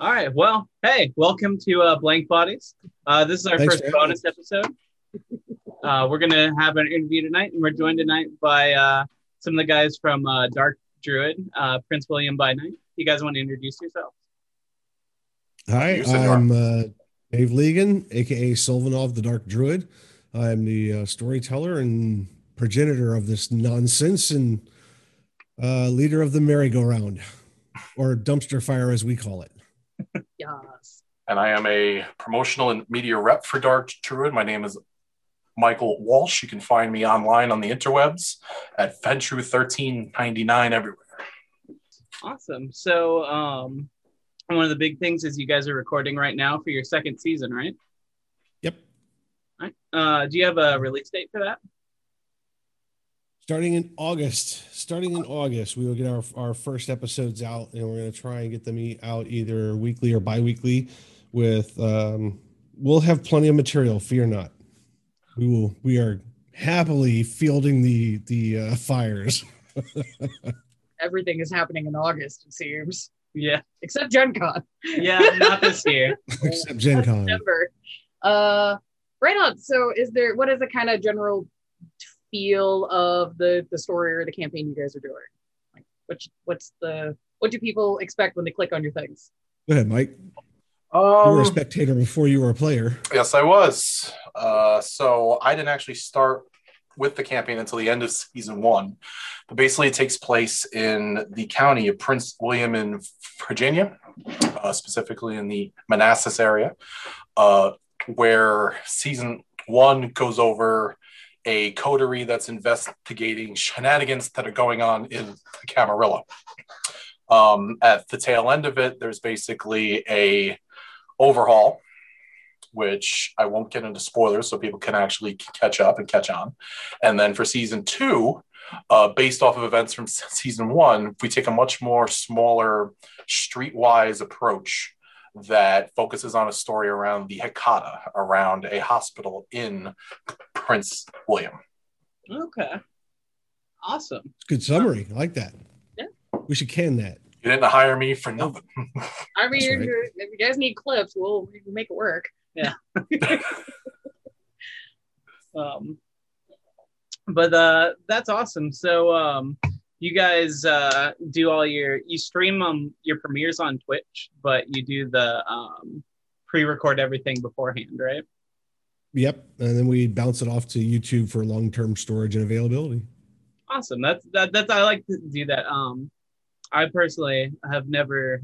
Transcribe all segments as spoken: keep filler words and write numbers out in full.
All right. Well, hey, welcome to uh, Blank Bodies. Uh, this is our Thanks, first bonus you. episode. Uh, we're going to have an interview tonight, and we're joined tonight by uh, some of the guys from uh, Dark Druid, uh, Prince William by Night. You guys want to introduce yourselves? Hi, I'm uh, Dave Legan, a k a. Sylvanoff, the Dark Druid. I am the uh, storyteller and progenitor of this nonsense and uh, leader of the merry-go-round, or dumpster fire as we call it. Yes. And I am a promotional and media rep for Dark Druid. My name is Michael Walsh. You can find me online on the interwebs at Ventrue thirteen ninety-nine everywhere. Awesome. So um, one of the big things is you guys are recording right now for your second season, right? Yep. All right. Uh, do you have a release date for that? Starting in August, starting in August, we will get our, our first episodes out, and we're going to try and get them out either weekly or bi-weekly with, um, we'll have plenty of material, fear not. We will, we are happily fielding the, the uh, fires. Everything is happening in August, it seems. Yeah. Except Gen Con. Yeah, not this year. Except Gen Con. Uh, right on. So is there, what is the kind of general feel of the the story or the campaign you guys are doing? Like, what's what's the what do people expect when they click on your things? Go ahead, Mike. Um, you were a spectator before you were a player. Yes, I was. Uh, so I didn't actually start with the campaign until the end of season one. But basically, it takes place in the county of Prince William in Virginia, uh, specifically in the Manassas area, uh, where season one goes over a coterie that's investigating shenanigans that are going on in Camarilla. Um, at the tail end of it, there's basically a overhaul, which I won't get into spoilers so people can actually catch up and catch on. And then for season two, uh, based off of events from season one, we take a much more smaller streetwise approach that focuses on a story around the Hecata, around a hospital in Prince William. Okay. Awesome. Good summary. I like that. Yeah. We should can that. You didn't hire me for nothing. I mean, you're, right. you're, if you guys need clips, we'll we can make it work. Yeah. um, but uh, that's awesome. So um, you guys uh, do all your, you stream um, your premieres on Twitch, but you do the um, pre-record everything beforehand, right? Yep, and then we bounce it off to YouTube for long-term storage and availability. Awesome. That's that, that's I like to do that. Um, I personally have never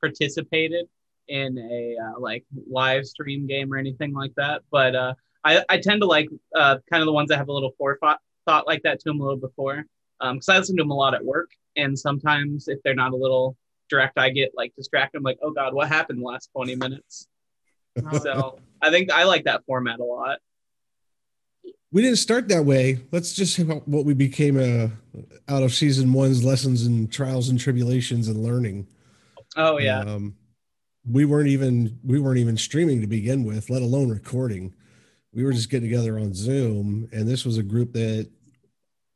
participated in a uh, like live stream game or anything like that, but uh, I I tend to like uh, kind of the ones that have a little forethought thought like that to them a little before, because um, I listen to them a lot at work, and sometimes if they're not a little direct, I get like distracted. I'm like, oh god, what happened in the last twenty minutes? So I think I like that format a lot. We didn't start that way. Let's just have what we became uh, out of season one's lessons and trials and tribulations and learning. Oh yeah. Um, we weren't even we weren't even streaming to begin with, let alone recording. We were just getting together on Zoom, and this was a group that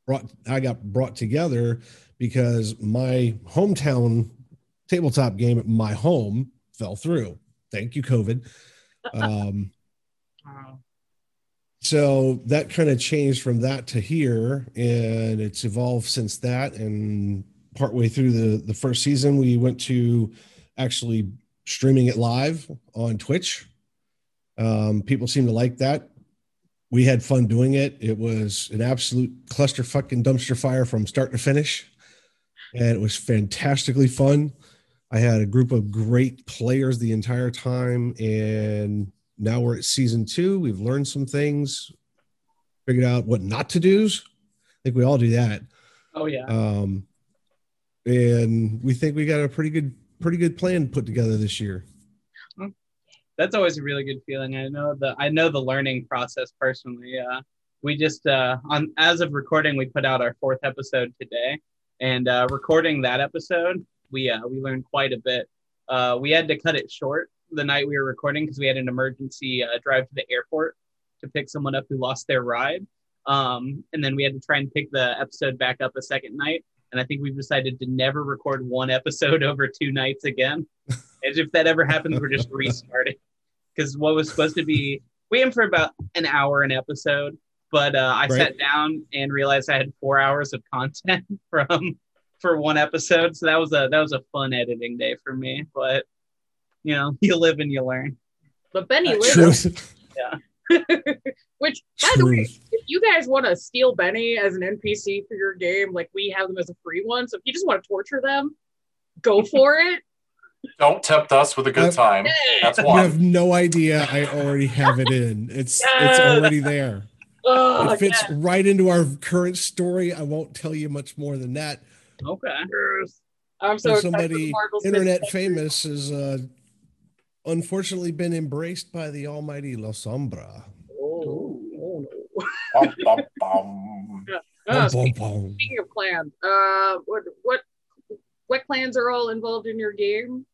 brought I got brought together because my hometown tabletop game at my home fell through. Thank you, COVID. Um, wow. So that kind of changed from that to here, and it's evolved since that. And partway through the, the first season, we went to actually streaming it live on Twitch. Um, people seem to like that. We had fun doing it. It was an absolute cluster fucking dumpster fire from start to finish, and it was fantastically fun. I had a group of great players the entire time, and now we're at season two. We've learned some things, figured out what not to do. I think we all do that. Oh yeah. Um, and we think we got a pretty good, pretty good plan put together this year. That's always a really good feeling. I know the I know the learning process personally. Uh, we just uh, on as of recording, we put out our fourth episode today, and uh, recording that episode, we uh, we learned quite a bit. Uh, we had to cut it short the night we were recording because we had an emergency uh, drive to the airport to pick someone up who lost their ride. Um, and then we had to try and pick the episode back up a second night. And I think we've decided to never record one episode over two nights again. And if that ever happens, we're just restarting. Because what was supposed to be, we aimed for about an hour an episode, but uh, I right. sat down and realized I had four hours of content from for one episode. So that was a that was a fun editing day for me. But you know, you live and you learn. But Benny lives. Yeah. Which, by the way, if you guys want to steal Benny as an N P C for your game, like we have them as a free one, so if you just want to torture them, go for it. Don't tempt us with a good I've, time. That's why. You have no idea. I already have it in. It's yes. It's already there. Oh, it fits yes. right into our current story. I won't tell you much more than that. Okay. I'm so excited somebody for Marvel's internet famous is. Uh, Unfortunately, been embraced by the almighty La Sombra. Oh, oh no. Bum, bum, bum. Yeah. Uh, bum, speaking, bum, bum. Speaking of clans, uh, what what what clans are all involved in your game?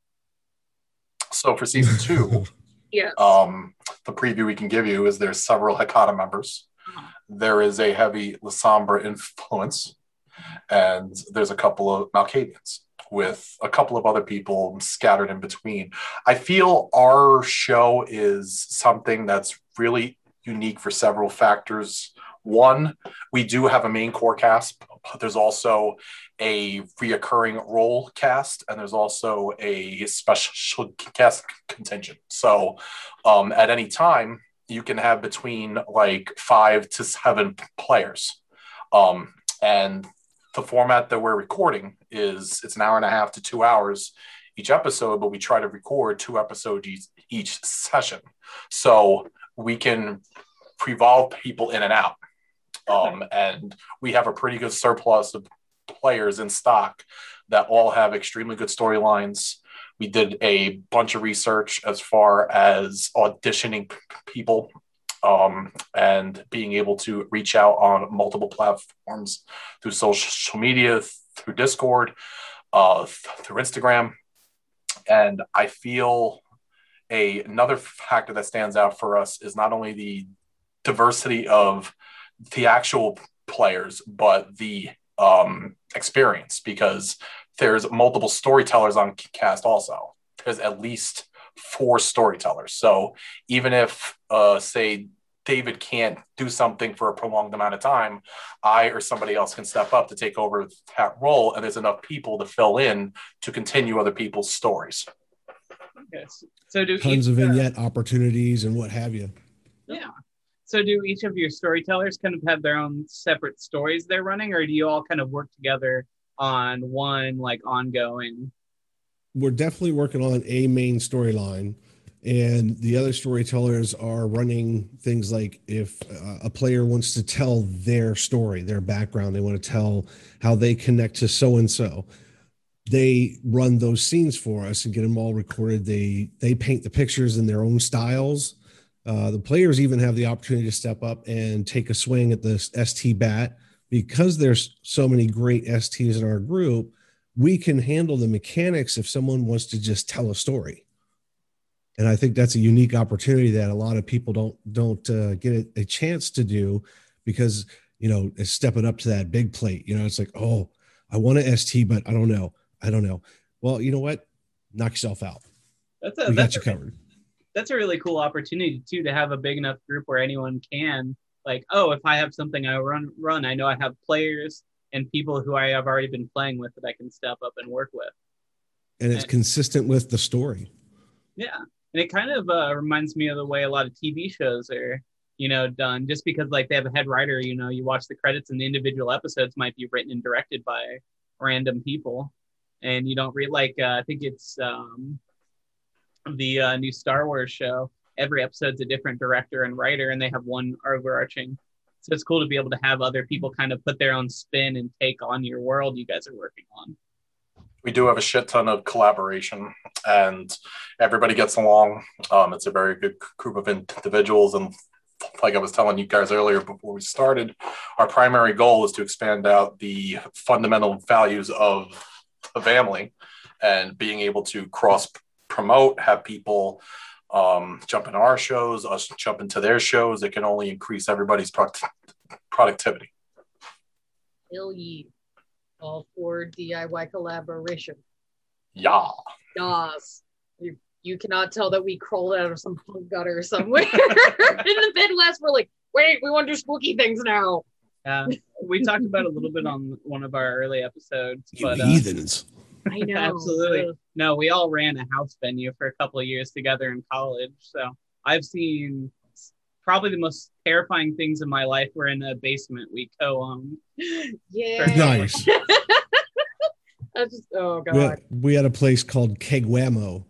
So for season two, yes. um, the preview we can give you is there's several Hecata members. Uh-huh. There is a heavy La Sombra influence, and there's a couple of Malkavians, with a couple of other people scattered in between. I feel our show is something that's really unique for several factors. One, we do have a main core cast, but there's also a reoccurring role cast, and there's also a special cast contingent. So um, at any time, you can have between like five to seven players. Um, and the format that we're recording is it's an hour and a half to two hours each episode, but we try to record two episodes each, each session. So we can revolve people in and out. Um, and we have a pretty good surplus of players in stock that all have extremely good storylines. We did a bunch of research as far as auditioning people. Um, and being able to reach out on multiple platforms through social media, through Discord, uh, through Instagram. And I feel a, another factor that stands out for us is not only the diversity of the actual players, but the um, experience, because there's multiple storytellers on cast also. There's at least for storytellers. So even if, uh, say, David can't do something for a prolonged amount of time, I or somebody else can step up to take over that role, and there's enough people to fill in to continue other people's stories. Yes. So do tons each, of vignette uh, opportunities and what have you. Yeah. So do each of your storytellers kind of have their own separate stories they're running, or do you all kind of work together on one like ongoing? We're definitely working on a main storyline, and the other storytellers are running things like if uh, a player wants to tell their story, their background, they want to tell how they connect to so-and-so. They run those scenes for us and get them all recorded. They, they paint the pictures in their own styles. Uh, the players even have the opportunity to step up and take a swing at the S T bat. Because there's so many great S Ts in our group, we can handle the mechanics if someone wants to just tell a story. And I think that's a unique opportunity that a lot of people don't, don't uh, get a, a chance to do because, you know, it's stepping up to that big plate. You know, it's like, oh, I want an S T, but I don't know. I don't know. Well, you know what? Knock yourself out. That's a, we that's got you a, covered. That's a really cool opportunity too, to have a big enough group where anyone can like, oh, if I have something I run, run, I know I have players and people who I have already been playing with that I can step up and work with. And it's and, consistent with the story. Yeah. And it kind of uh, reminds me of the way a lot of T V shows are, you know, done just because like they have a head writer, you know, you watch the credits and the individual episodes might be written and directed by random people. And you don't read like, uh, I think it's um, the uh, new Star Wars show. Every episode's a different director and writer, and they have one overarching. So it's cool to be able to have other people kind of put their own spin and take on your world you guys are working on. We do have a shit ton of collaboration and everybody gets along. Um, it's a very good group of individuals. And like I was telling you guys earlier before we started, our primary goal is to expand out the fundamental values of the family and being able to cross promote, have people um jump in our shows, us jump into their shows. It can only increase everybody's product- productivity. Hell yeah. All for D I Y collaboration. Yeah. Yes. You, you cannot tell that we crawled out of some punk gutter somewhere in the Midwest. We're like, wait, we want to do spooky things now. Yeah, uh, we talked about a little bit on one of our early episodes. You but, uh, heathens. I know. Absolutely. No, we all ran a house venue for a couple of years together in college. So I've seen probably the most terrifying things in my life were in a basement we co-owned. Yeah. Nice. That's just, oh, God. We had, we had a place called Kegwamo.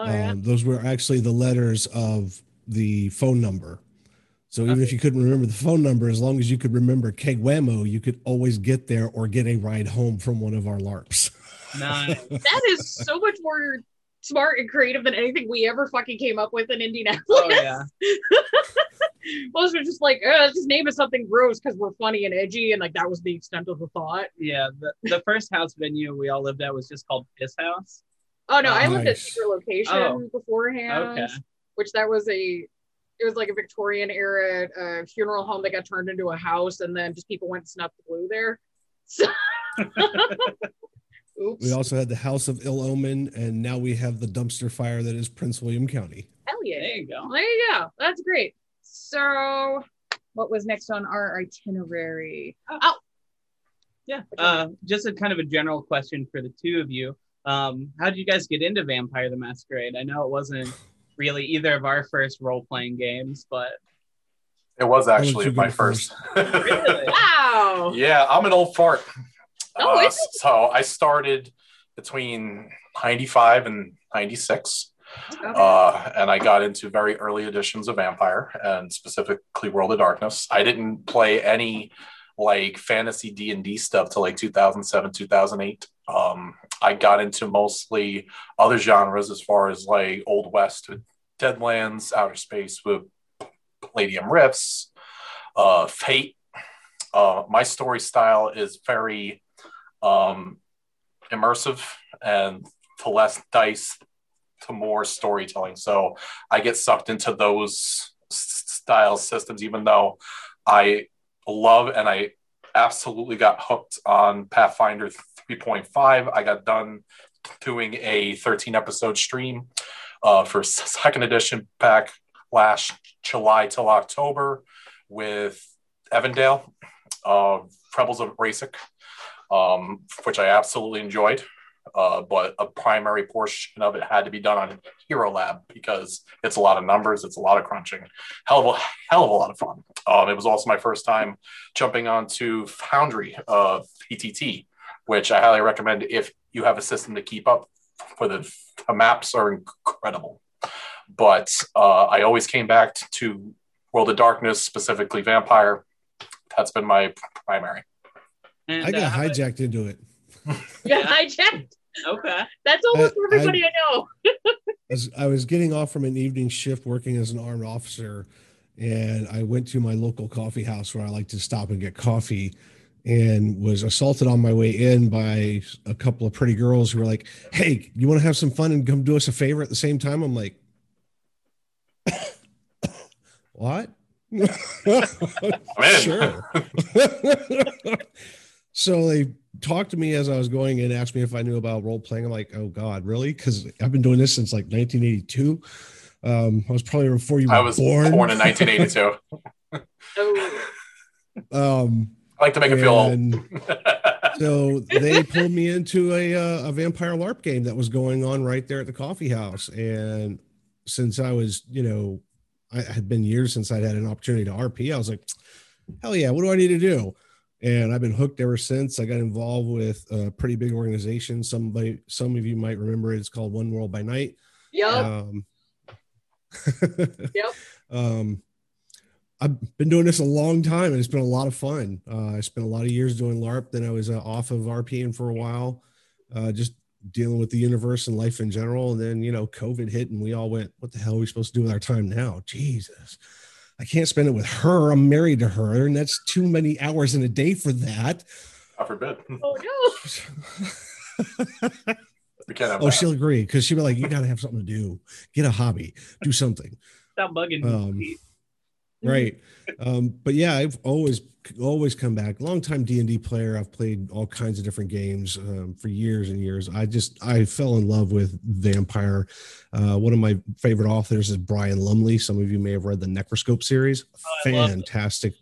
Oh, yeah? um, those were actually the letters of the phone number. So even okay. if you couldn't remember the phone number, as long as you could remember Kegwamo, you could always get there or get a ride home from one of our LARPs. Nice. That is so much more smart and creative than anything we ever fucking came up with in Indianapolis. Oh, yeah. Most were just like, let's just name it something gross because we're funny and edgy, and like that was the extent of the thought. Yeah, the, the first house venue we all lived at was just called Piss House. Oh no, oh, I nice. lived at Secret Location oh. beforehand, okay. which that was a, it was like a Victorian era uh, funeral home that got turned into a house, and then just people went and snuck the glue there. So Oops. We also had the House of Ill Omen, and now we have the dumpster fire that is Prince William County. Hell yeah. There you go. There you go. That's great. So what was next on our itinerary? Oh, oh. yeah. Uh, just a kind of a general question for the two of you. Um, how did you guys get into Vampire the Masquerade? I know it wasn't really either of our first role-playing games, but... It was actually my first. Really? Wow. Yeah, I'm an old fart. Oh, uh, so I started between ninety-five and ninety-six, okay. uh, and I got into very early editions of Vampire, and specifically World of Darkness. I didn't play any like fantasy D and D stuff till like two thousand seven, two thousand eight. Um, I got into mostly other genres as far as like Old West with Deadlands, Outer Space with Palladium Rifts, uh, Fate. Uh, my story style is very... Um, immersive, and to less dice, to more storytelling. So I get sucked into those s- style systems, even though I love and I absolutely got hooked on Pathfinder three point five. I got done doing a thirteen episode stream uh, for second edition back last July till October with Evendale of Prebles of Rasic. Um, which I absolutely enjoyed, uh, but a primary portion of it had to be done on Hero Lab because it's a lot of numbers, it's a lot of crunching. Hell of a, hell of a lot of fun. Um, it was also my first time jumping onto Foundry uh, P T T, which I highly recommend if you have a system to keep up for the, the maps are incredible. But uh, I always came back to World of Darkness, specifically Vampire. That's been my primary. And, I got uh, hijacked into it. Yeah, hijacked? Okay. That's almost I, everybody I, I know. as I was getting off from an evening shift working as an armed officer, and I went to my local coffee house where I like to stop and get coffee, and was assaulted on my way in by a couple of pretty girls who were like, hey, you want to have some fun and come do us a favor at the same time? I'm like, what? Sure. So they talked to me as I was going in, asked me if I knew about role playing. I'm like, oh God, really? Because I've been doing this since like nineteen eighty-two. Um, I was probably before you I were was born. born in nineteen eighty-two. um, I like to make it feel old. So they pulled me into a, uh, a vampire LARP game that was going on right there at the coffee house. And since I was, you know, I had been years since I'd had an opportunity to R P, I was like, hell yeah, what do I need to do? And I've been hooked ever since. I got involved with a pretty big organization. Somebody, some of you might remember it. It's called One World by Night. Yep. Um, yep. Um, I've been doing this a long time, and it's been a lot of fun. Uh, I spent a lot of years doing LARP. Then I was uh, off of RPing for a while, uh, just dealing with the universe and life in general. And then, you know, COVID hit, and we all went, what the hell are we supposed to do with our time now? Jesus. I can't spend it with her. I'm married to her, and that's too many hours in a day for that. I forbid. Oh, no. We can't have oh, that. She'll agree, because she'll be like, you got to have something to do. Get a hobby. Do something. Stop bugging um, me. Right. Um, but yeah, I've always, always come back. Longtime D and D player. I've played all kinds of different games um, for years and years. I just, I fell in love with vampire. Uh, one of my favorite authors is Brian Lumley. Some of you may have read the Necroscope series. Oh, fantastic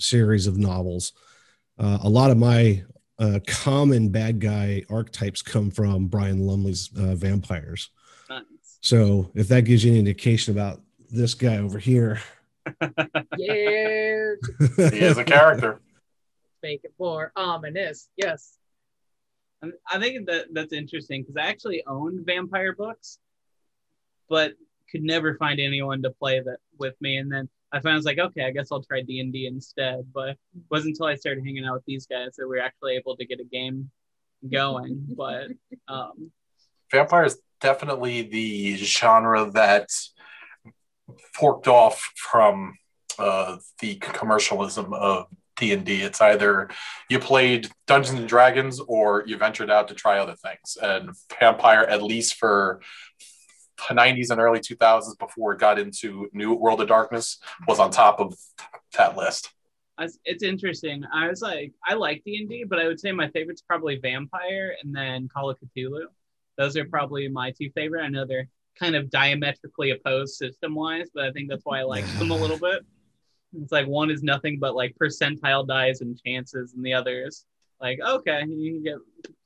series of novels. Uh, a lot of my uh, common bad guy archetypes come from Brian Lumley's uh, vampires. Nice. So if that gives you an indication about this guy over here, yeah, he is a character. Make it more ominous. Yes, I think that that's interesting because I actually owned vampire books, but could never find anyone to play that with me. And then I found I was like, okay, I guess I'll try D and D instead. But it wasn't until I started hanging out with these guys that we were actually able to get a game going. But um, vampire is definitely the genre that forked off from uh, the commercialism of D and D. It's either you played Dungeons and Dragons or you ventured out to try other things. And vampire, at least for the nineties and early two thousands, before it got into New World of Darkness, was on top of that list. It's interesting. I was like, I like D and D, but I would say my favorite's probably vampire and then Call of Cthulhu. Those are probably my two favorite. I know they're kind of diametrically opposed system-wise, but I think that's why I like them a little bit. It's like one is nothing but like percentile dies and chances, and the other is like, okay, you can get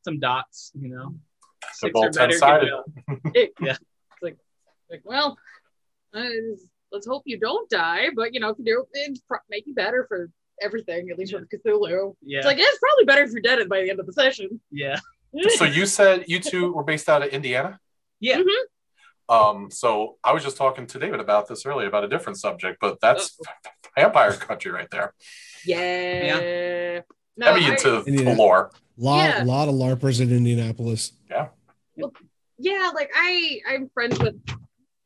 some dots, you know. Six or better, it, yeah. It's like, like well, uh, let's hope you don't die, but you know, it pro- make you better for everything, at least yeah. with Cthulhu. Yeah. It's like, yeah, it's probably better if you're dead by the end of the session. Yeah. So you said you two were based out of Indiana? Yeah. Mm-hmm. Um, so I was just talking to David about this earlier about a different subject, but that's oh. vampire country right there. Yeah. yeah. No, Heavy I, into Indiana. the lore. A lot, yeah. lot of LARPers in Indianapolis. Yeah. Well, yeah, like I, I'm friends with,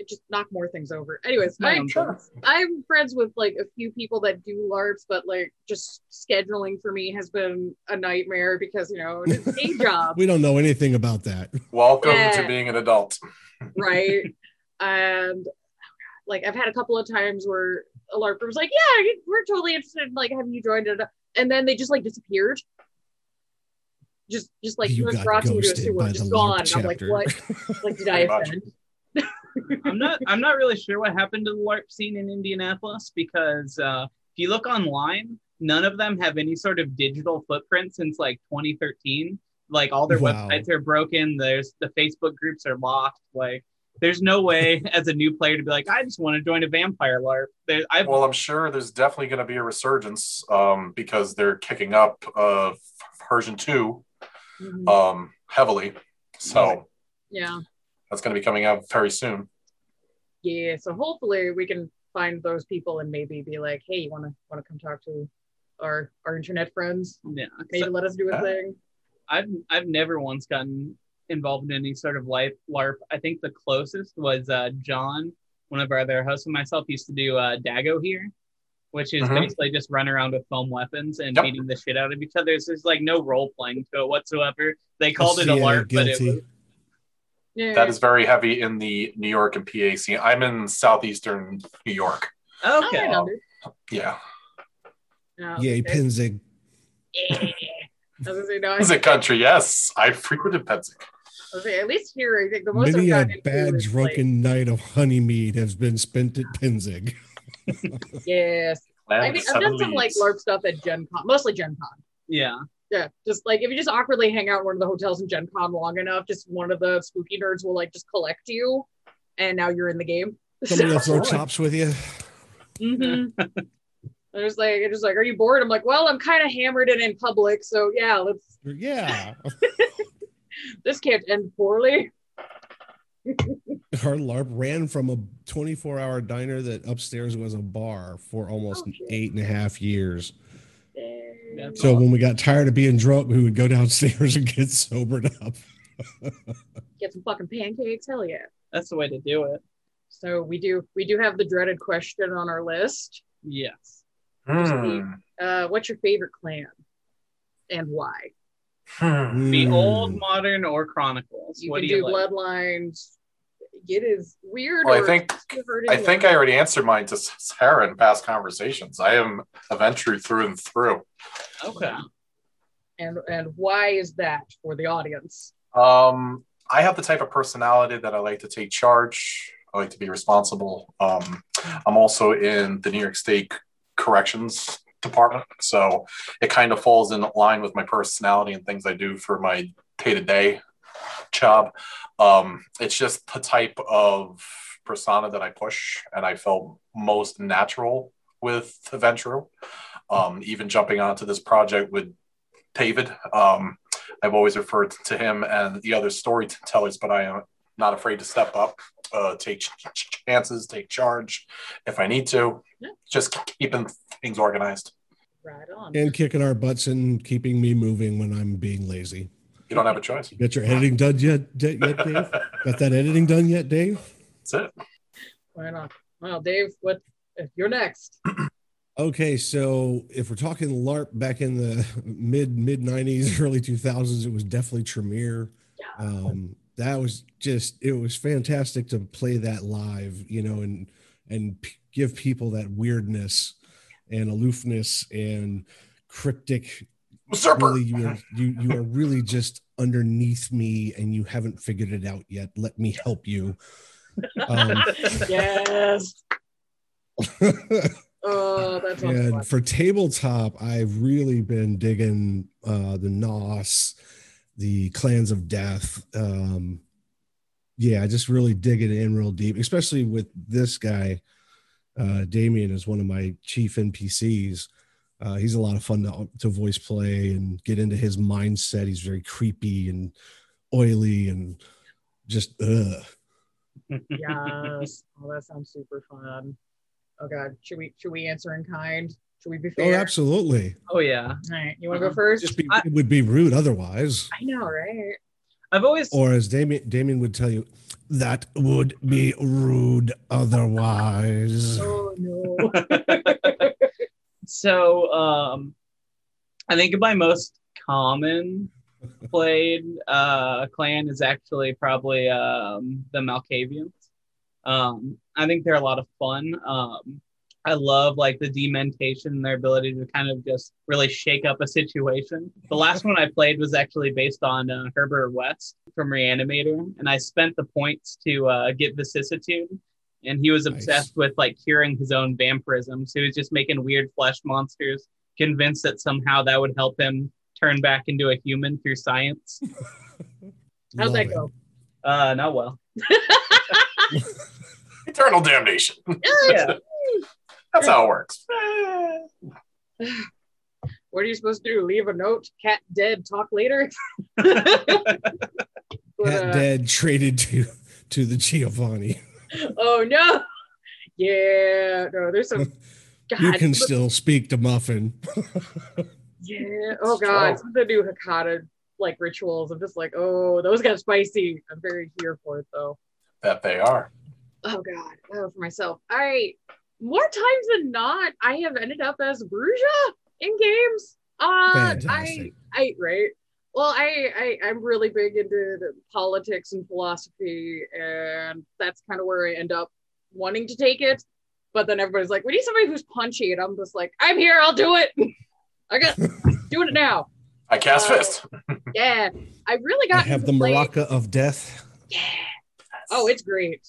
just knock more things over. Anyways, no, I'm, sure. I'm friends with like a few people that do LARPs, but like just scheduling for me has been a nightmare because, you know, it's a day job. We don't know anything about that. Welcome yeah. to being an adult. Right. And like, I've had a couple of times where a LARPer was like, yeah, we're totally interested in like having you joined it. And then they just like disappeared. Just, just like, you brought me to a sewer, just gone. And I'm like, what? Like, did I offend? I'm not I'm not really sure what happened to the LARP scene in Indianapolis because uh, if you look online, none of them have any sort of digital footprint since like twenty thirteen. Like all their wow. websites are broken. There's the Facebook groups are locked. Like there's no way as a new player to be like, I just want to join a vampire LARP. There, I've, well, I'm sure there's definitely going to be a resurgence um, because they're kicking up uh, version two mm-hmm. um, heavily. So yeah. That's going to be coming out very soon. Yeah, so hopefully we can find those people and maybe be like, hey, you want to want to come talk to our our internet friends? Yeah, maybe so, let us do a uh, thing. I've I've never once gotten involved in any sort of life LARP. I think the closest was uh, John, one of our other hosts, and myself used to do uh, Dago here, which is uh-huh. basically just run around with foam weapons and yep. beating the shit out of each other. So there's like no role playing to it whatsoever. They called it a LARP, but it was. Yeah. That is very heavy in the New York and P A scene. I'm in southeastern New York. Okay. Um, yeah. No, Yay, Pinzig. Yeah. It's a country, yes. I frequented Pinzig. Okay, at least here, I think the most. Many a bad drunken like... night of honey mead has been spent at Pinzig. Yes. I mean, I've done some like LARP stuff at Gen Con, mostly Gen Con. Yeah. Yeah, just like if you just awkwardly hang out in one of the hotels in Gen Con long enough, just one of the spooky nerds will like just collect you, and now you're in the game. Somebody will throw chops with you. Mm-hmm. They're just like, they're just like, are you bored? I'm like, well, I'm kind of hammered and in public, so yeah, let's. Yeah. This can't end poorly. Our LARP ran from a twenty-four hour diner that upstairs was a bar for almost oh, eight and a half years. That's so awesome. When we got tired of being drunk, we would go downstairs and get sobered up. Get some fucking pancakes, hell yeah! That's the way to do it. So we do, we do have the dreaded question on our list. Yes. Mm. The, uh, what's your favorite clan, and why? Hmm. The old, modern, or chronicles. You what can do, you do like? Bloodlines, get as weird. Well, or I think I think I already answered mine to Sarah in past conversations. I am a Ventrue through and through. Okay. And and why is that for the audience? Um, I have the type of personality that I like to take charge. I like to be responsible. Um, I'm also in the New York State Corrections Department, so it kind of falls in line with my personality and things I do for my day-to-day job. Um, it's just the type of persona that I push, and I felt most natural with Ventrue. Um, even jumping onto this project with David, um, I've always referred to him and the other storytellers, but I am not afraid to step up, uh, take chances, take charge if I need to. Yeah. Just keeping things organized. Right on. And kicking our butts and keeping me moving when I'm being lazy. You don't have a choice. You got your editing done yet, yet Dave? Got that editing done yet, Dave? That's it. Right on. Well, Dave, what? You're next. Okay, so if we're talking LARP back in the mid mid nineties, early two thousands, it was definitely Tremere. Yeah. Um, that was just, it was fantastic to play that live, you know, and and p- give people that weirdness and aloofness and cryptic. Really, you are you, you are really just underneath me, and you haven't figured it out yet. Let me help you. Um, yes. Oh, that's awesome. And for tabletop, I've really been digging uh, the N O S, the Clans of Death. Um, yeah, I just really dig it in real deep, especially with this guy. Uh, Damien is one of my chief N P Cs. Uh, he's a lot of fun to, to voice play and get into his mindset. He's very creepy and oily and just, ugh. Yes. Oh, that sounds super fun. Oh, God. Should we should we answer in kind? Should we be fair? Oh, absolutely. Oh, yeah. All right. You want to go first? Just be, I, it would be rude otherwise. I know, right? I've always... Or as Damien, Damien would tell you, that would be rude otherwise. Oh, no. So, um, I think my most common played uh, clan is actually probably um, the Malkavians. Um, I think they're a lot of fun. Um, I love like the dementation and their ability to kind of just really shake up a situation. The last one I played was actually based on uh, Herbert West from Reanimator, and I spent the points to uh, get Vicissitude. And he was obsessed nice. with like curing his own vampirism. So he was just making weird flesh monsters, convinced that somehow that would help him turn back into a human through science. How'd that go? Uh, not well. Eternal damnation. Yeah. That's how it works. What are you supposed to do? Leave a note? Cat dead, talk later? Cat uh, dead traded to, to the Giovanni. Oh no! Yeah, no. There's some. God, you can still speak to Muffin. Yeah. Oh god, some of the new Hecata like rituals. I'm just like, oh, those got spicy. I'm very here for it though. That they are. Oh god. Oh, for myself, I more times than not, I have ended up as Bruja in games. Uh, Fantastic. I, I right. Well, I, I, I'm really big into politics and philosophy, and that's kind of where I end up wanting to take it. But then everybody's like, we need somebody who's punchy. And I'm just like, I'm here. I'll do it. I got doing it now. I cast uh, fist. Yeah. I really got I have the playing... maraca of death. Yeah. Oh, it's great.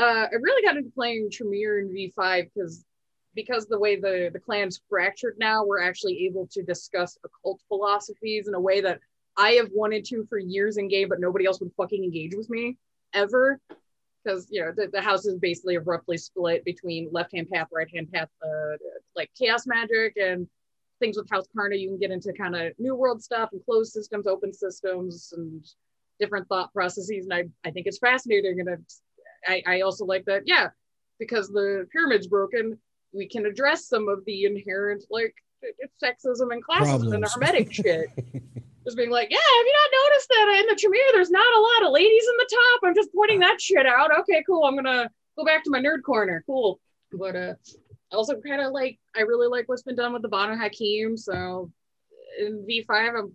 Uh, I really got into playing Tremere in V five because because the way the, the clan's fractured now, we're actually able to discuss occult philosophies in a way that I have wanted to for years in game, but nobody else would fucking engage with me ever. Because, you know, the, the house is basically abruptly split between left-hand path, right-hand path, uh, like chaos magic and things with House Karna. You can get into kind of new world stuff and closed systems, open systems and different thought processes. And I, I think it's fascinating. And I, I also like that, yeah, because the pyramid's broken, we can address some of the inherent like sexism and classism and hermetic shit. Just being like, yeah, have you not noticed that in the Tremere, there's not a lot of ladies in the top? I'm just pointing that shit out. Okay, cool. I'm gonna go back to my nerd corner. Cool. But uh, also kind of like, I really like what's been done with the Banu Haqim. So in V five, I'm,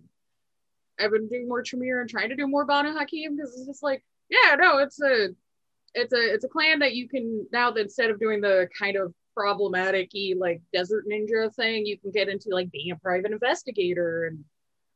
I've been doing more Tremere and trying to do more Banu Haqim because it's just like, yeah, no, it's a it's a it's a clan that you can, now that instead of doing the kind of problematic-y like desert ninja thing, you can get into like being a private investigator and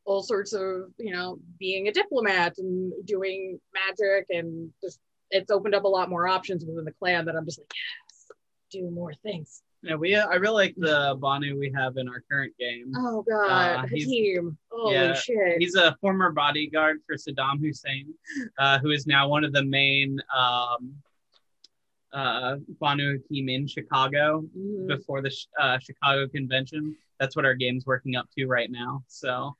all sorts of, you know, being a diplomat and doing magic, and just it's opened up a lot more options within the clan that I'm just like, yes, do more things. Yeah, we uh, I really like the Banu we have in our current game. Oh god, uh, Haqim. Holy yeah, shit. He's a former bodyguard for Saddam Hussein, uh, who is now one of the main um, uh, Banu Haqim in Chicago mm-hmm. before the uh, Chicago convention. That's what our game's working up to right now. So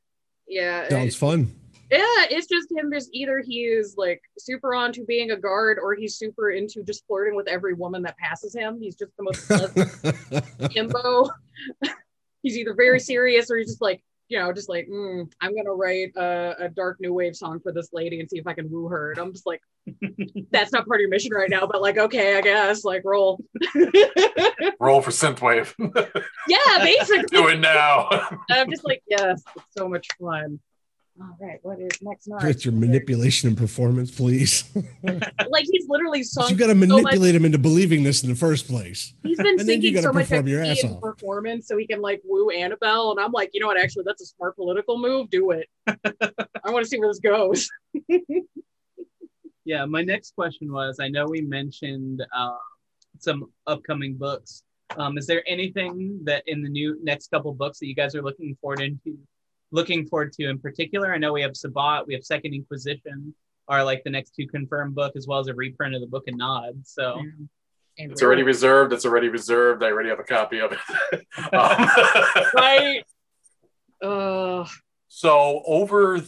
yeah, sounds it, fun. Yeah, it's just him. There's either he is like super onto being a guard, or he's super into just flirting with every woman that passes him. He's just the most pleasant himbo. He's either very serious, or he's just like, you know, just like, mm, I'm gonna write a, a dark new wave song for this lady and see if I can woo her. And I'm just like, that's not part of your mission right now, but like, okay, I guess, like, roll. Roll for synthwave. Yeah, basically. Do it now. I'm just like, yes, it's so much fun. All right, what is next? Mark? It's your manipulation and performance, please. Like, he's literally sung. You got to manipulate so him into believing this in the first place. He's been singing so much of your ass off. Performance, so he can like woo Annabelle, and I'm like, you know what? Actually, that's a smart political move. Do it. I want to see where this goes. Yeah, my next question was: I know we mentioned uh, some upcoming books. Um, is there anything that in the new next couple books that you guys are looking forward into? Looking forward to in particular? I know we have Sabbat, we have Second Inquisition, are like the next two confirmed book, as well as a reprint of the Book of Nod. So yeah. It's already reserved. It's already reserved. I already have a copy of it. um, right. Uh. So over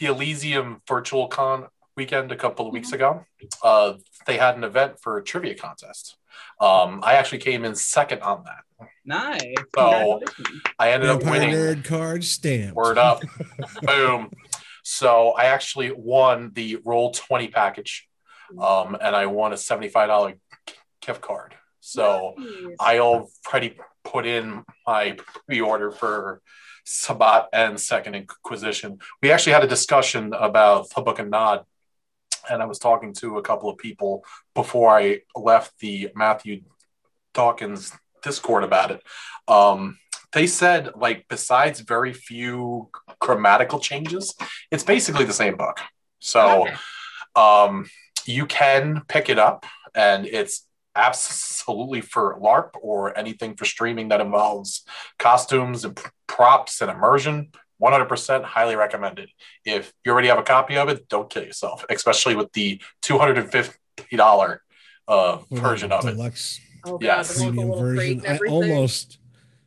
the Elysium Virtual Con weekend a couple of weeks ago, uh, they had an event for a trivia contest. Um, I actually came in second on that. Nice. So I ended up winning. Nerd card stamp. Word up. Boom. So I actually won the Roll twenty package, um, and I won a seventy-five dollars gift card. So nice. I already put in my pre-order for Sabbat and Second Inquisition. We actually had a discussion about the Book of Nod, and I was talking to a couple of people before I left the Matthew Dawkins Discord about it. Um, they said, like, besides very few grammatical changes, it's basically the same book. So um, you can pick it up, and it's absolutely for LARP or anything for streaming that involves costumes and props and immersion. one hundred percent highly recommended. If you already have a copy of it, don't kill yourself, especially with the two hundred fifty dollars uh, version of deluxe. It. Oh, yes. God, premium version. I almost,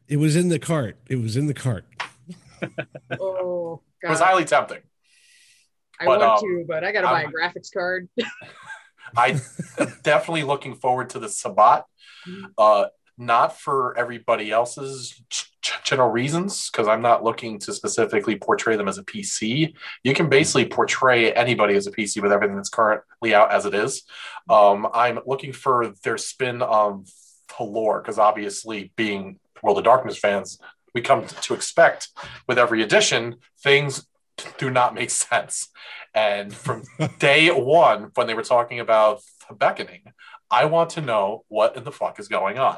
it was in the cart. It was in the cart. Oh, God. It was highly tempting. I but, want um, to, but I got to buy a graphics card. I'm definitely looking forward to the Sabbat. Uh, not for everybody else's general reasons, because I'm not looking to specifically portray them as a P C. You can basically portray anybody as a P C with everything that's currently out as it is. Um, I'm looking for their spin on the lore, because obviously being World of Darkness fans, we come to expect with every edition, things do not make sense. And from day one, when they were talking about the Beckoning, I want to know what in the fuck is going on.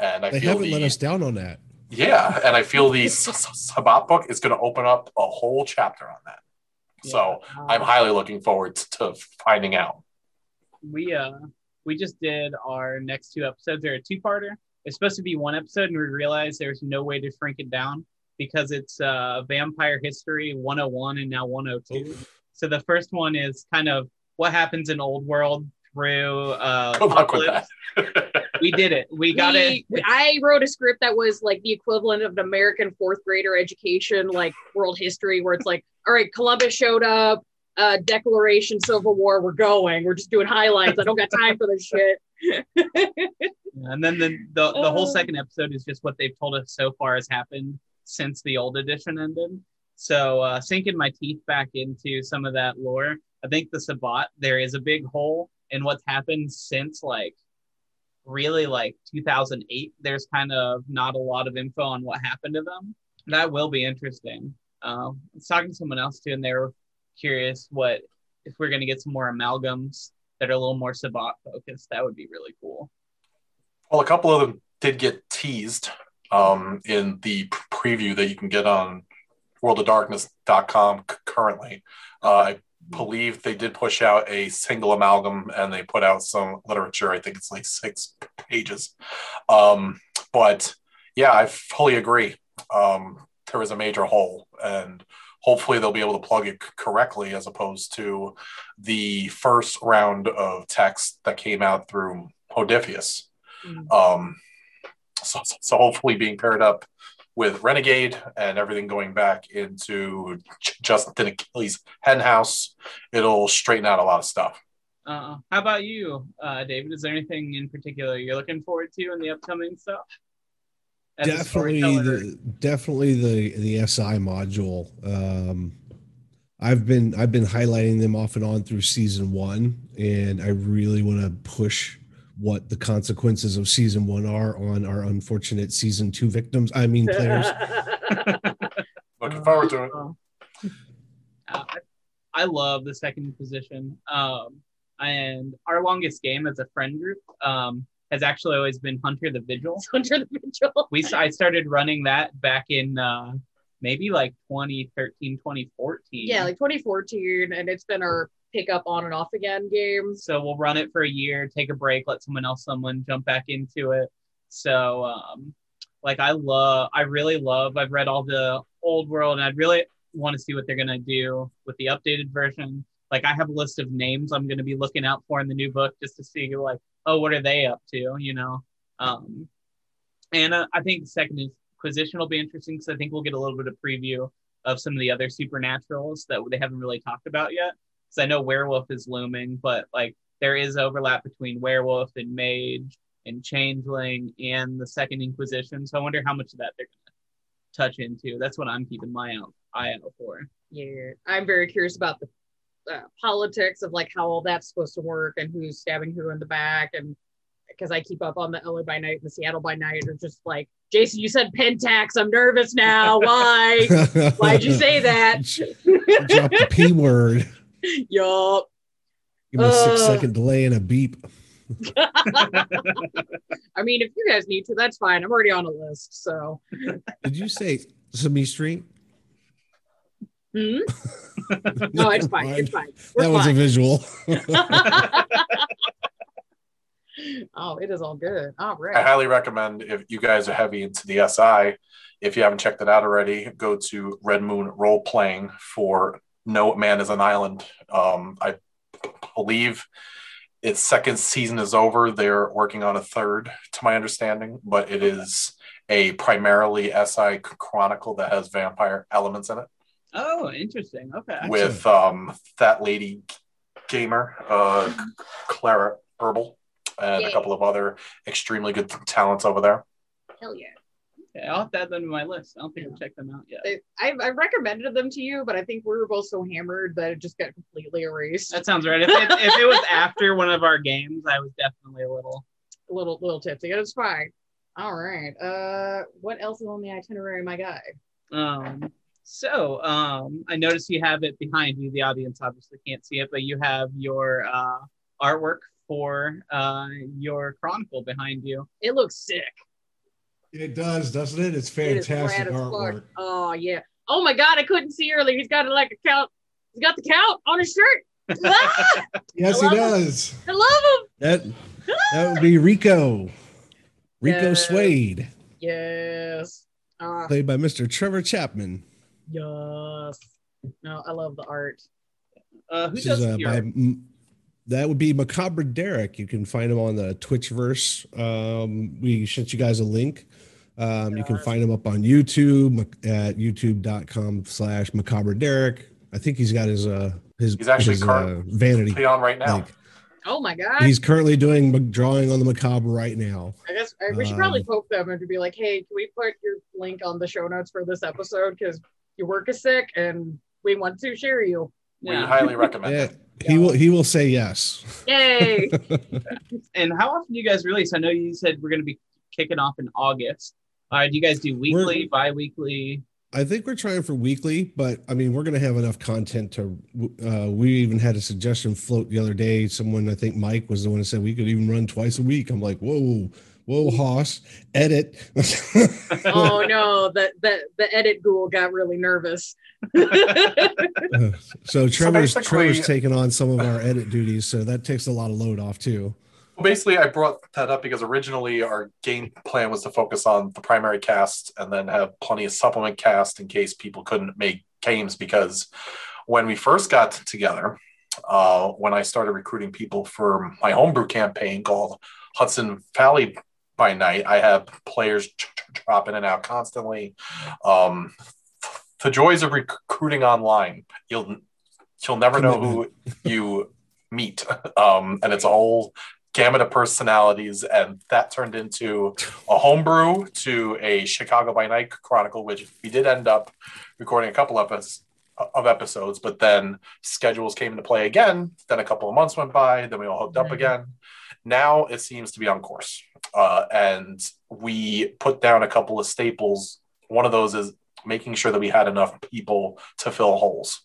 And I they feel haven't the, let us down on that. Yeah, and I feel the Sabbat book is going to open up a whole chapter on that. Yeah. So um, I'm highly looking forward to finding out. We uh we just did our next two episodes. They're a two-parter. It's supposed to be one episode, and we realized there's no way to shrink it down because it's uh, Vampire History one oh one and now one oh two. Oof. So the first one is kind of what happens in Old World through uh, apocalypse. We did it. We got we, it. I wrote a script that was like the equivalent of an American fourth grader education, like world history, where it's like, all right, Columbus showed up, uh, Declaration, Civil War, we're going. We're just doing highlights. I don't got time for this shit. Yeah, and then the, the, the whole second episode is just what they've told us so far has happened since the old edition ended. So uh, sinking my teeth back into some of that lore. I think the Sabbat, there is a big hole in what's happened since like really like two thousand eight. There's kind of not a lot of info on what happened to them. That will be interesting. Um, I was talking to someone else too, and they were curious what if we're going to get some more amalgams that are a little more Sabbat focused. That would be really cool. Well, a couple of them did get teased um, in the preview that you can get on world of darkness dot com currently. Uh, I believe they did push out a single amalgam, and they put out some literature. I think it's like six pages. Um, but yeah, I fully agree. Um, there is a major hole, and hopefully they'll be able to plug it correctly, as opposed to the first round of text that came out through Odysseus. Mm-hmm. Um, so, so hopefully being paired up with Renegade and everything going back into Justin Achilles' hen house, it'll straighten out a lot of stuff. Uh, how about you, uh, David? Is there anything in particular you're looking forward to in the upcoming stuff? As definitely, the, definitely the the S I module. Um, I've been I've been highlighting them off and on through season one, and I really want to push what the consequences of season one are on our unfortunate season two victims. I mean, players. Looking forward to it. Uh, I love the Second Inquisition. Um, and our longest game as a friend group um, has actually always been Hunter the Vigil. Hunter the Vigil. We I started running that back in uh, maybe like twenty thirteen, twenty fourteen. Yeah, like twenty fourteen. And it's been our pick up on and off again games. So we'll run it for a year, take a break, let someone else, someone jump back into it. So um, like I love, I really love, I've read all the old world, and I'd really want to see what they're going to do with the updated version. Like I have a list of names I'm going to be looking out for in the new book, just to see like, oh, what are they up to, you know? Um, and uh, I think Second Inquisition will be interesting, because I think we'll get a little bit of preview of some of the other supernaturals that they haven't really talked about yet. I know Werewolf is looming, but like there is overlap between Werewolf and Mage and Changeling and the Second Inquisition. So I wonder how much of that they're gonna touch into. That's what I'm keeping my eye out for. Yeah, I'm very curious about the uh, politics of like how all that's supposed to work, and who's stabbing who in the back, and because I keep up on the L A by Night and the Seattle by Night, or just like, Jason, you said Pentax. I'm nervous now. Why? Why'd you say that? Drop the P word. Yup. Give me a uh, six second delay and a beep. I mean, if you guys need to, that's fine. I'm already on a list. So did you say Sami Street? Hmm? No, it's fine. Mind. It's fine. We're that fine. Was a visual. Oh, it is all good. All right. I highly recommend, if you guys are heavy into the S I, if you haven't checked it out already, go to Red Moon Role Playing for No Man is an Island. Um, I believe its second season is over. They're working on a third, to my understanding, but it is a primarily S I chronicle that has vampire elements in it. Oh, interesting. Okay. With um, that lady gamer, uh, Clara Herbal, and Yay. a couple of other extremely good talents over there. Hell yeah. Okay, I'll add them to my list. I don't think yeah. I've checked them out yet. They, I've, I've recommended them to you, but I think we were both so hammered that it just got completely erased. That sounds right. If it, if it was after one of our games, I was definitely a little, a little, little tipsy. It's fine. All right. Uh, what else is on the itinerary, my guy? Um. So, um, I noticed you have it behind you. The audience obviously can't see it, but you have your uh, artwork for uh, your chronicle behind you. It looks sick. It does, doesn't it? It's fantastic it artwork. Oh yeah. Oh my God, I couldn't see earlier. He's got like a count. He's got the count on his shirt. Ah! Yes, he does. Him. I love him. That, that would be Rico. Rico yes. Suede. Yes. Uh, Played by Mister Trevor Chapman. Yes. No, I love the art. Uh, who this does is, uh, by, m- That would be Macabre Derek. You can find him on the Twitchverse. Um, we sent you guys a link. Um, you can find him up on YouTube at youtube dot com slash macabre derek. I think he's got his uh his he's actually his, uh, vanity on right now. Like, oh my God! He's currently doing drawing on the macabre right now. I guess I, we should um, probably poke them and be like, "Hey, can we put your link on the show notes for this episode? Because your work is sick, and we want to share you." We yeah. highly recommend it. He will he will say yes. Yay. And how often do you guys release? I know you said we're going to be kicking off in August. Uh, do you guys do weekly, we're, bi-weekly? I think we're trying for weekly, but I mean, we're going to have enough content to, uh, we even had a suggestion float the other day. Someone, I think Mike was the one who said we could even run twice a week. I'm like, whoa, whoa, Hoss, edit. Oh no, the, the, the edit ghoul got really nervous. uh, so Trevor's, so Trevor's taking on some of our edit duties. So that takes a lot of load off too. Basically, I brought that up because originally our game plan was to focus on the primary cast and then have plenty of supplement cast in case people couldn't make games. Because when we first got together, uh, when I started recruiting people for my homebrew campaign called Hudson Valley by Night, I had players drop in and out constantly. Um, the joys of recruiting online, you'll, you'll never know who you meet. Um, and it's a whole gamut of personalities, and that turned into a homebrew to a Chicago by Night Chronicle, which we did end up recording a couple of, us, of episodes, but then schedules came into play again. Then a couple of months went by, then we all hooked up mm-hmm. again. Now it seems to be on course. Uh, and we put down a couple of staples. One of those is making sure that we had enough people to fill holes.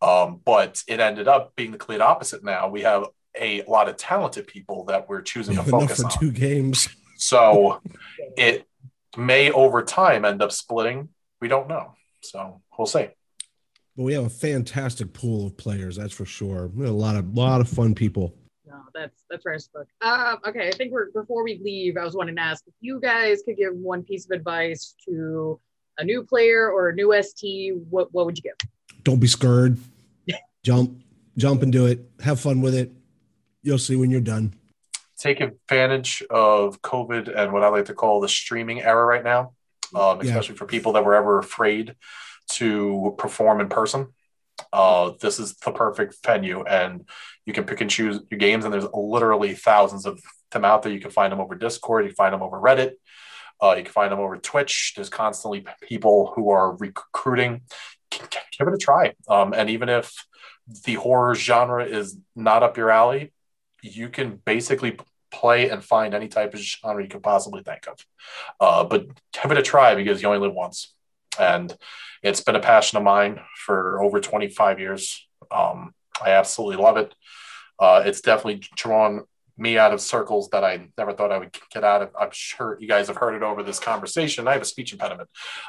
Um, but it ended up being the complete opposite now. We have a lot of talented people that we're choosing to focus on. Two games. So it may over time end up splitting. We don't know. So we'll see. But we have a fantastic pool of players, that's for sure. We have a lot of lot of fun people. No, that's that's right. Uh, okay, I think we're before we leave, I was wanting to ask if you guys could give one piece of advice to a new player or a new S T, what what would you give? Don't be scared. Jump, jump and do it. Have fun with it. You'll see when you're done. Take advantage of COVID and what I like to call the streaming era right now, um, especially yeah. for people that were ever afraid to perform in person. Uh, this is the perfect venue, and you can pick and choose your games, and there's literally thousands of them out there. You can find them over Discord. You can find them over Reddit. Uh, you can find them over Twitch. There's constantly people who are recruiting. Give it a try. Um, and even if the horror genre is not up your alley, you can basically play and find any type of genre you could possibly think of. Uh, but give it a try because you only live once. And it's been a passion of mine for over twenty-five years. Um, I absolutely love it. Uh, it's definitely drawn me out of circles that I never thought I would get out of. I'm sure you guys have heard it over this conversation. I have a speech impediment,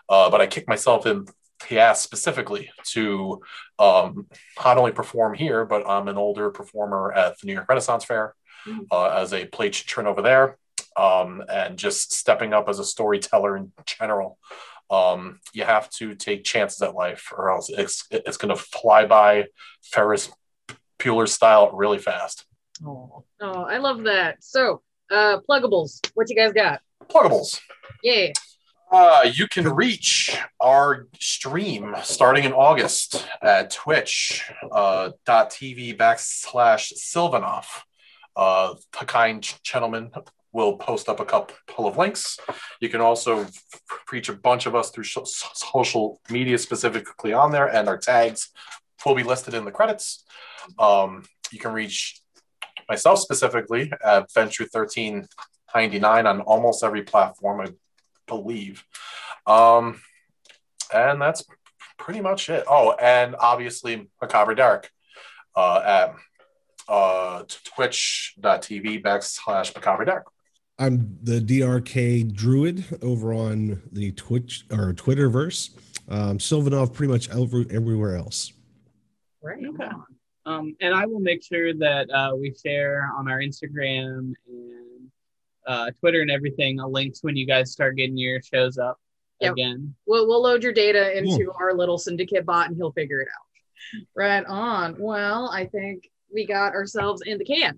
uh, but I kicked myself in he asked specifically to um, not only perform here, but I'm an older performer at the New York Renaissance Fair mm-hmm. uh, as a play patron over there, um, and just stepping up as a storyteller in general. Um, you have to take chances at life, or else it's it's going to fly by Ferris Bueller style really fast. Oh, oh I love that. So, uh, pluggables, what you guys got? Pluggables. Yeah. Uh, you can reach our stream starting in August at twitch dot t v uh, backslash Sylvanoff. Uh, the kind gentleman will post up a couple of links. You can also reach a bunch of us through sh- social media specifically on there, and our tags will be listed in the credits. Um, you can reach myself specifically at Ventrue thirteen ninety-nine on almost every platform, I believe. Um, and that's pretty much it. Oh, and obviously Macabre Derek uh, at uh, twitch dot t v backslash Macabre Derek. I'm the D R K Druid over on the Twitch or Twitterverse. Um, Sylvanoff pretty much every, everywhere else. Right. Okay. Um, and I will make sure that uh, we share on our Instagram and Uh, Twitter and everything, a link to when you guys start getting your shows up yep. again. We'll, we'll load your data into yeah. our little syndicate bot and he'll figure it out. Right on. Well, I think we got ourselves in the can.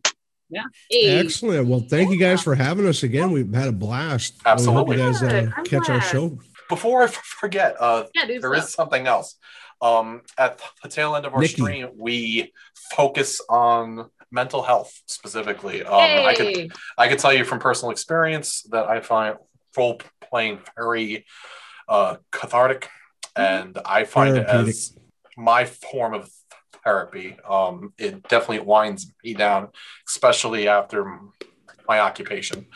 Yeah. Hey. Excellent. Well, thank you guys for having us again. We've had a blast. Absolutely. We hope you guys uh, catch glad. our show. Before I forget, uh, yeah, there stuff. is something else. Um, at the tail end of our Nikki. stream, we focus on mental health specifically. Um, hey. I could I could tell you from personal experience that I find role playing very uh, cathartic, and I find it as my form of therapy. Um, it definitely winds me down, especially after my occupation.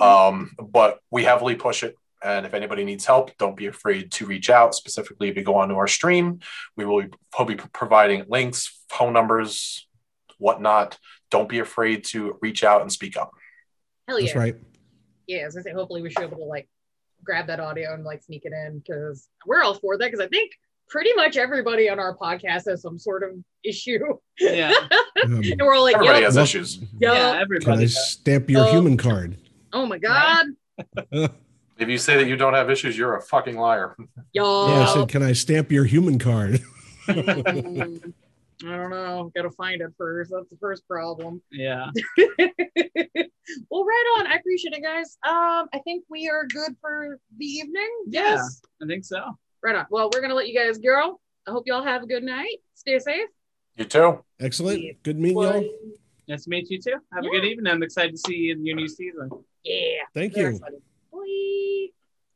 Um, but we heavily push it And if anybody needs help, don't be afraid to reach out. Specifically, if you go onto our stream, we will be, we'll be providing links, phone numbers, whatnot. Don't be afraid to reach out and speak up. Hell yeah. That's right. Yeah, I was gonna say, hopefully we should be able to like grab that audio and like sneak it in, because we're all for that, because I think pretty much everybody on our podcast has some sort of issue. Yeah. And we're all like, everybody has issues. Yo, yeah, everybody. Can I stamp your oh. human card? Oh my God. If you say that you don't have issues, you're a fucking liar. Yo. Yeah, I said, can I stamp your human card? um, I don't know. Got to find it first. That's the first problem. Yeah. Well, right on. I appreciate it, guys. Um, I think we are good for the evening. Yeah, yes, I think so. Right on. Well, we're going to let you guys go. I hope y'all have a good night. Stay safe. You too. Excellent. Yeah. Good meeting well, y'all. Nice to meet you too. Have yeah. a good evening. I'm excited to see you in your new season. Yeah. Thank Very you. Exciting. Bye.